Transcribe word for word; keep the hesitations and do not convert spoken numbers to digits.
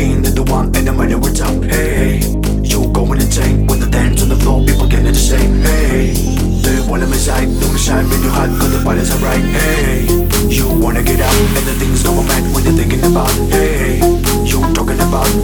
in the one and the money we're down. Hey, you going insane when the dance on the floor, people can't do the same. Hey, they wanna miss out, don't shine when you hot, cause the body's alright. Hey, you wanna get out and the things going bad when you're thinking about. Hey, you talking about